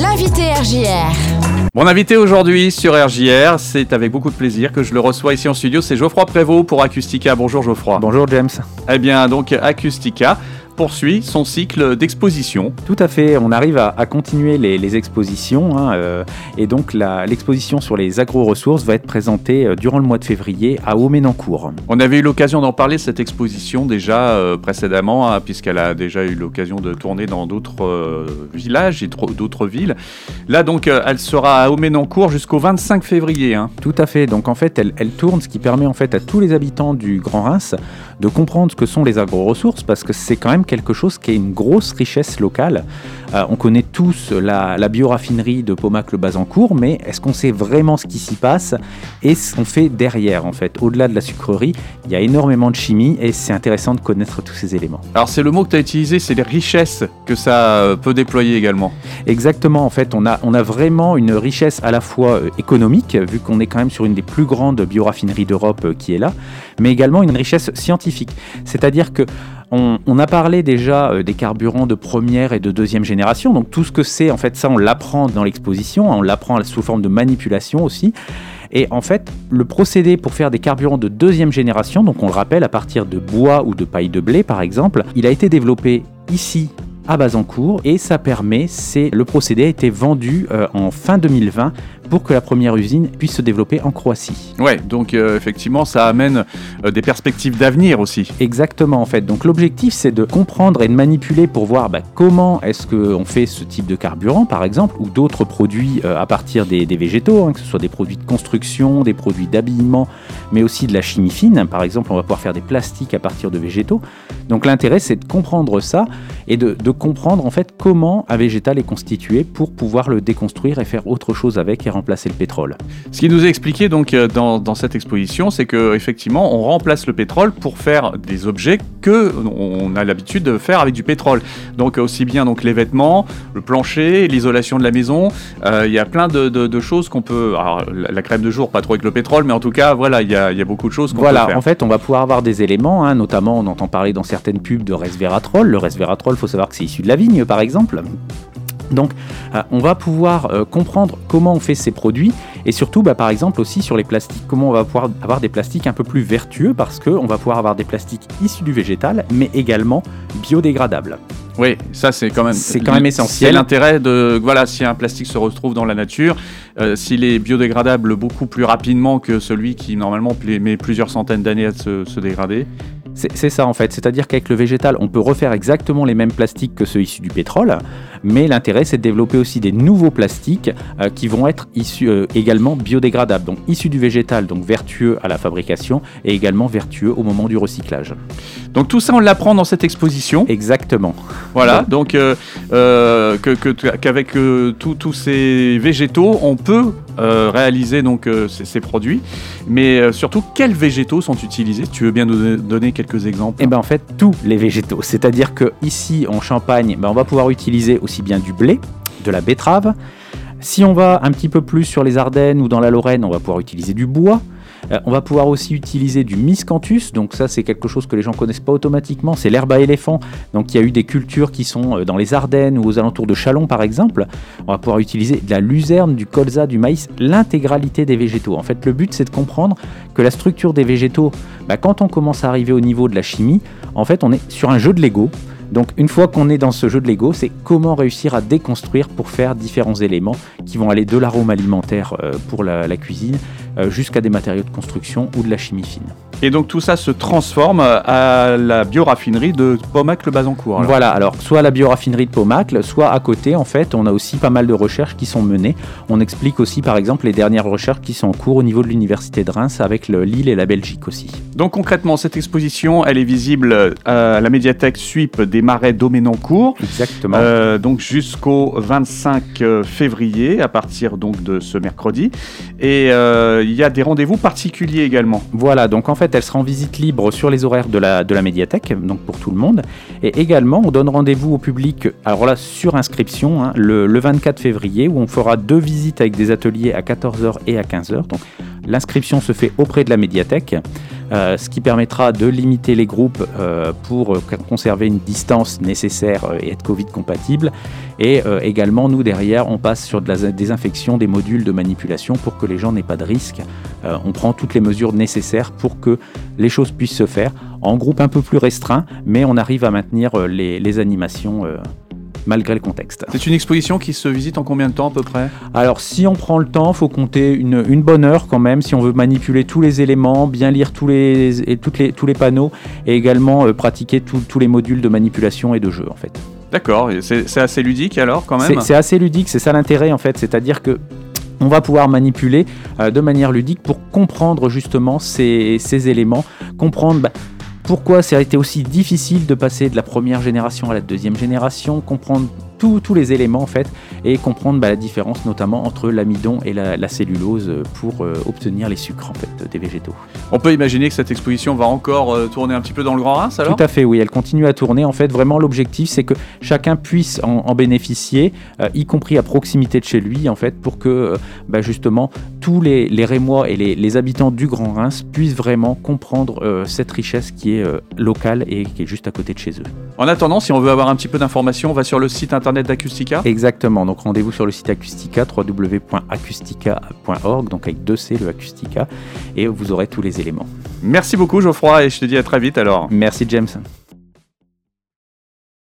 l'invité RJR. Mon invité aujourd'hui sur RJR, c'est avec beaucoup de plaisir que je le reçois ici en studio, c'est Geoffroy Prévost pour Accustica. Bonjour Geoffroy. Bonjour James. Eh bien donc Accustica poursuit son cycle d'exposition. Tout à fait, on arrive à continuer les expositions et donc l'exposition sur les agro-ressources va être présentée durant le mois de février à Auménancourt. On avait eu l'occasion d'en parler cette exposition déjà précédemment puisqu'elle a déjà eu l'occasion de tourner dans d'autres villages et d'autres villes. Là donc elle sera à Auménancourt jusqu'au 25 février. Tout à fait, donc en fait elle tourne, ce qui permet en fait à tous les habitants du Grand Reims de comprendre ce que sont les agro-ressources parce que c'est quand même quelque chose qui est une grosse richesse locale. On connaît tous la bioraffinerie de Pomacle-Bazancourt, mais est-ce qu'on sait vraiment ce qui s'y passe et ce qu'on fait derrière en fait? Au-delà de la sucrerie, il y a énormément de chimie et c'est intéressant de connaître tous ces éléments. Alors c'est le mot que tu as utilisé, c'est les richesses que ça peut déployer également. Exactement, en fait on a vraiment une richesse à la fois économique, vu qu'on est quand même sur une des plus grandes bioraffineries d'Europe qui est là, mais également une richesse scientifique. C'est-à-dire que on a parlé déjà des carburants de première et de deuxième génération, donc tout ce que c'est, en fait, ça on l'apprend dans l'exposition, on l'apprend sous forme de manipulation aussi. Et en fait, le procédé pour faire des carburants de deuxième génération, donc on le rappelle, à partir de bois ou de paille de blé par exemple, il a été développé ici à Bazancourt et ça permet, le procédé a été vendu en fin 2020 pour que la première usine puisse se développer en Croatie. Ouais, donc effectivement ça amène des perspectives d'avenir aussi. Exactement en fait, donc l'objectif c'est de comprendre et de manipuler pour voir comment est-ce qu'on fait ce type de carburant par exemple, ou d'autres produits à partir des végétaux, que ce soit des produits de construction, des produits d'habillement, mais aussi de la chimie fine. Par exemple on va pouvoir faire des plastiques à partir de végétaux, donc l'intérêt c'est de comprendre ça et de comprendre en fait comment un végétal est constitué pour pouvoir le déconstruire et faire autre chose avec et remplacer le pétrole. Ce qui nous est expliqué donc dans cette exposition, c'est que effectivement on remplace le pétrole pour faire des objets que on a l'habitude de faire avec du pétrole. Donc aussi bien donc les vêtements, le plancher, l'isolation de la maison, il y a plein de choses qu'on peut. Alors la crème de jour pas trop avec le pétrole, mais en tout cas voilà il y a beaucoup de choses qu'on peut faire. En fait on va pouvoir avoir des éléments, notamment on entend parler dans certaines pubs de resvératrol. Le resvératrol, faut savoir que c'est issu de la vigne par exemple. Donc on va pouvoir comprendre comment on fait ces produits et surtout par exemple aussi sur les plastiques, comment on va pouvoir avoir des plastiques un peu plus vertueux parce qu'on va pouvoir avoir des plastiques issus du végétal mais également biodégradables. Oui, ça c'est quand même essentiel. C'est l'intérêt de si un plastique se retrouve dans la nature, s'il est biodégradable beaucoup plus rapidement que celui qui normalement met plusieurs centaines d'années à se dégrader. C'est ça en fait, c'est-à-dire qu'avec le végétal, on peut refaire exactement les mêmes plastiques que ceux issus du pétrole, mais l'intérêt c'est de développer aussi des nouveaux plastiques qui vont être issus également biodégradables, donc issus du végétal, donc vertueux à la fabrication et également vertueux au moment du recyclage. Donc tout ça on l'apprend dans cette exposition. Exactement. Voilà, donc qu'avec tous ces végétaux, on peut réaliser donc ces produits, mais surtout quels végétaux sont utilisés? Tu veux bien nous donner quelques exemples? Eh bien en fait tous les végétaux, c'est-à-dire que ici en Champagne, on va pouvoir utiliser aussi bien du blé, de la betterave. Si on va un petit peu plus sur les Ardennes ou dans la Lorraine, on va pouvoir utiliser du bois. On va pouvoir aussi utiliser du miscanthus, donc ça c'est quelque chose que les gens connaissent pas automatiquement, c'est l'herbe à éléphant. Donc il y a eu des cultures qui sont dans les Ardennes ou aux alentours de Chalon par exemple. On va pouvoir utiliser de la luzerne, du colza, du maïs, l'intégralité des végétaux. En fait le but c'est de comprendre que la structure des végétaux, quand on commence à arriver au niveau de la chimie, en fait on est sur un jeu de Lego. Donc une fois qu'on est dans ce jeu de Lego, c'est comment réussir à déconstruire pour faire différents éléments qui vont aller de l'arôme alimentaire pour la cuisine jusqu'à des matériaux de construction ou de la chimie fine. Et donc tout ça se transforme à la bioraffinerie de Pomacle-Bazancourt. Voilà, alors soit à la bioraffinerie de Pomacle, soit à côté en fait, on a aussi pas mal de recherches qui sont menées. On explique aussi par exemple les dernières recherches qui sont en cours au niveau de l'université de Reims avec Lille et la Belgique aussi. Donc concrètement, cette exposition, elle est visible à la médiathèque SUIP des Marais d'Auménancourt. Exactement. Donc jusqu'au 25 février à partir donc de ce mercredi. Et il y a des rendez-vous particuliers également. Voilà, donc en fait elle sera en visite libre sur les horaires de la médiathèque, donc pour tout le monde. Et également, on donne rendez-vous au public, alors là, sur inscription, le 24 février, où on fera 2 visites avec des ateliers à 14h et à 15h. Donc l'inscription se fait auprès de la médiathèque. ce qui permettra de limiter les groupes pour conserver une distance nécessaire et être Covid compatible. Et également, nous, derrière, on passe sur de la désinfection des modules de manipulation pour que les gens n'aient pas de risque. On prend toutes les mesures nécessaires pour que les choses puissent se faire en groupe un peu plus restreint, mais on arrive à maintenir les animations malgré le contexte. C'est une exposition qui se visite en combien de temps à peu près ? Alors si on prend le temps, il faut compter une bonne heure quand même, si on veut manipuler tous les éléments, bien lire tous les panneaux et également pratiquer tous les modules de manipulation et de jeu en fait. D'accord, c'est assez ludique alors quand même ? C'est assez ludique, c'est ça l'intérêt en fait, c'est-à-dire que on va pouvoir manipuler de manière ludique pour comprendre justement ces éléments, comprendre... Pourquoi ça a été aussi difficile de passer de la première génération à la deuxième génération, comprendre tous les éléments en fait, et comprendre la différence notamment entre l'amidon et la cellulose pour obtenir les sucres en fait, des végétaux. On peut imaginer que cette exposition va encore tourner un petit peu dans le Grand Reims alors ? Tout à fait, oui, elle continue à tourner. En fait, vraiment l'objectif c'est que chacun puisse en bénéficier, y compris à proximité de chez lui en fait, pour que justement tous les Rémois et les habitants du Grand Reims puissent vraiment comprendre cette richesse qui est local et qui est juste à côté de chez eux. En attendant, si on veut avoir un petit peu d'informations, on va sur le site internet d'Accustica. Exactement, donc rendez-vous sur le site Accustica, www.accustica.org, donc avec 2C le Accustica, et vous aurez tous les éléments. Merci beaucoup Geoffroy et je te dis à très vite alors. Merci James.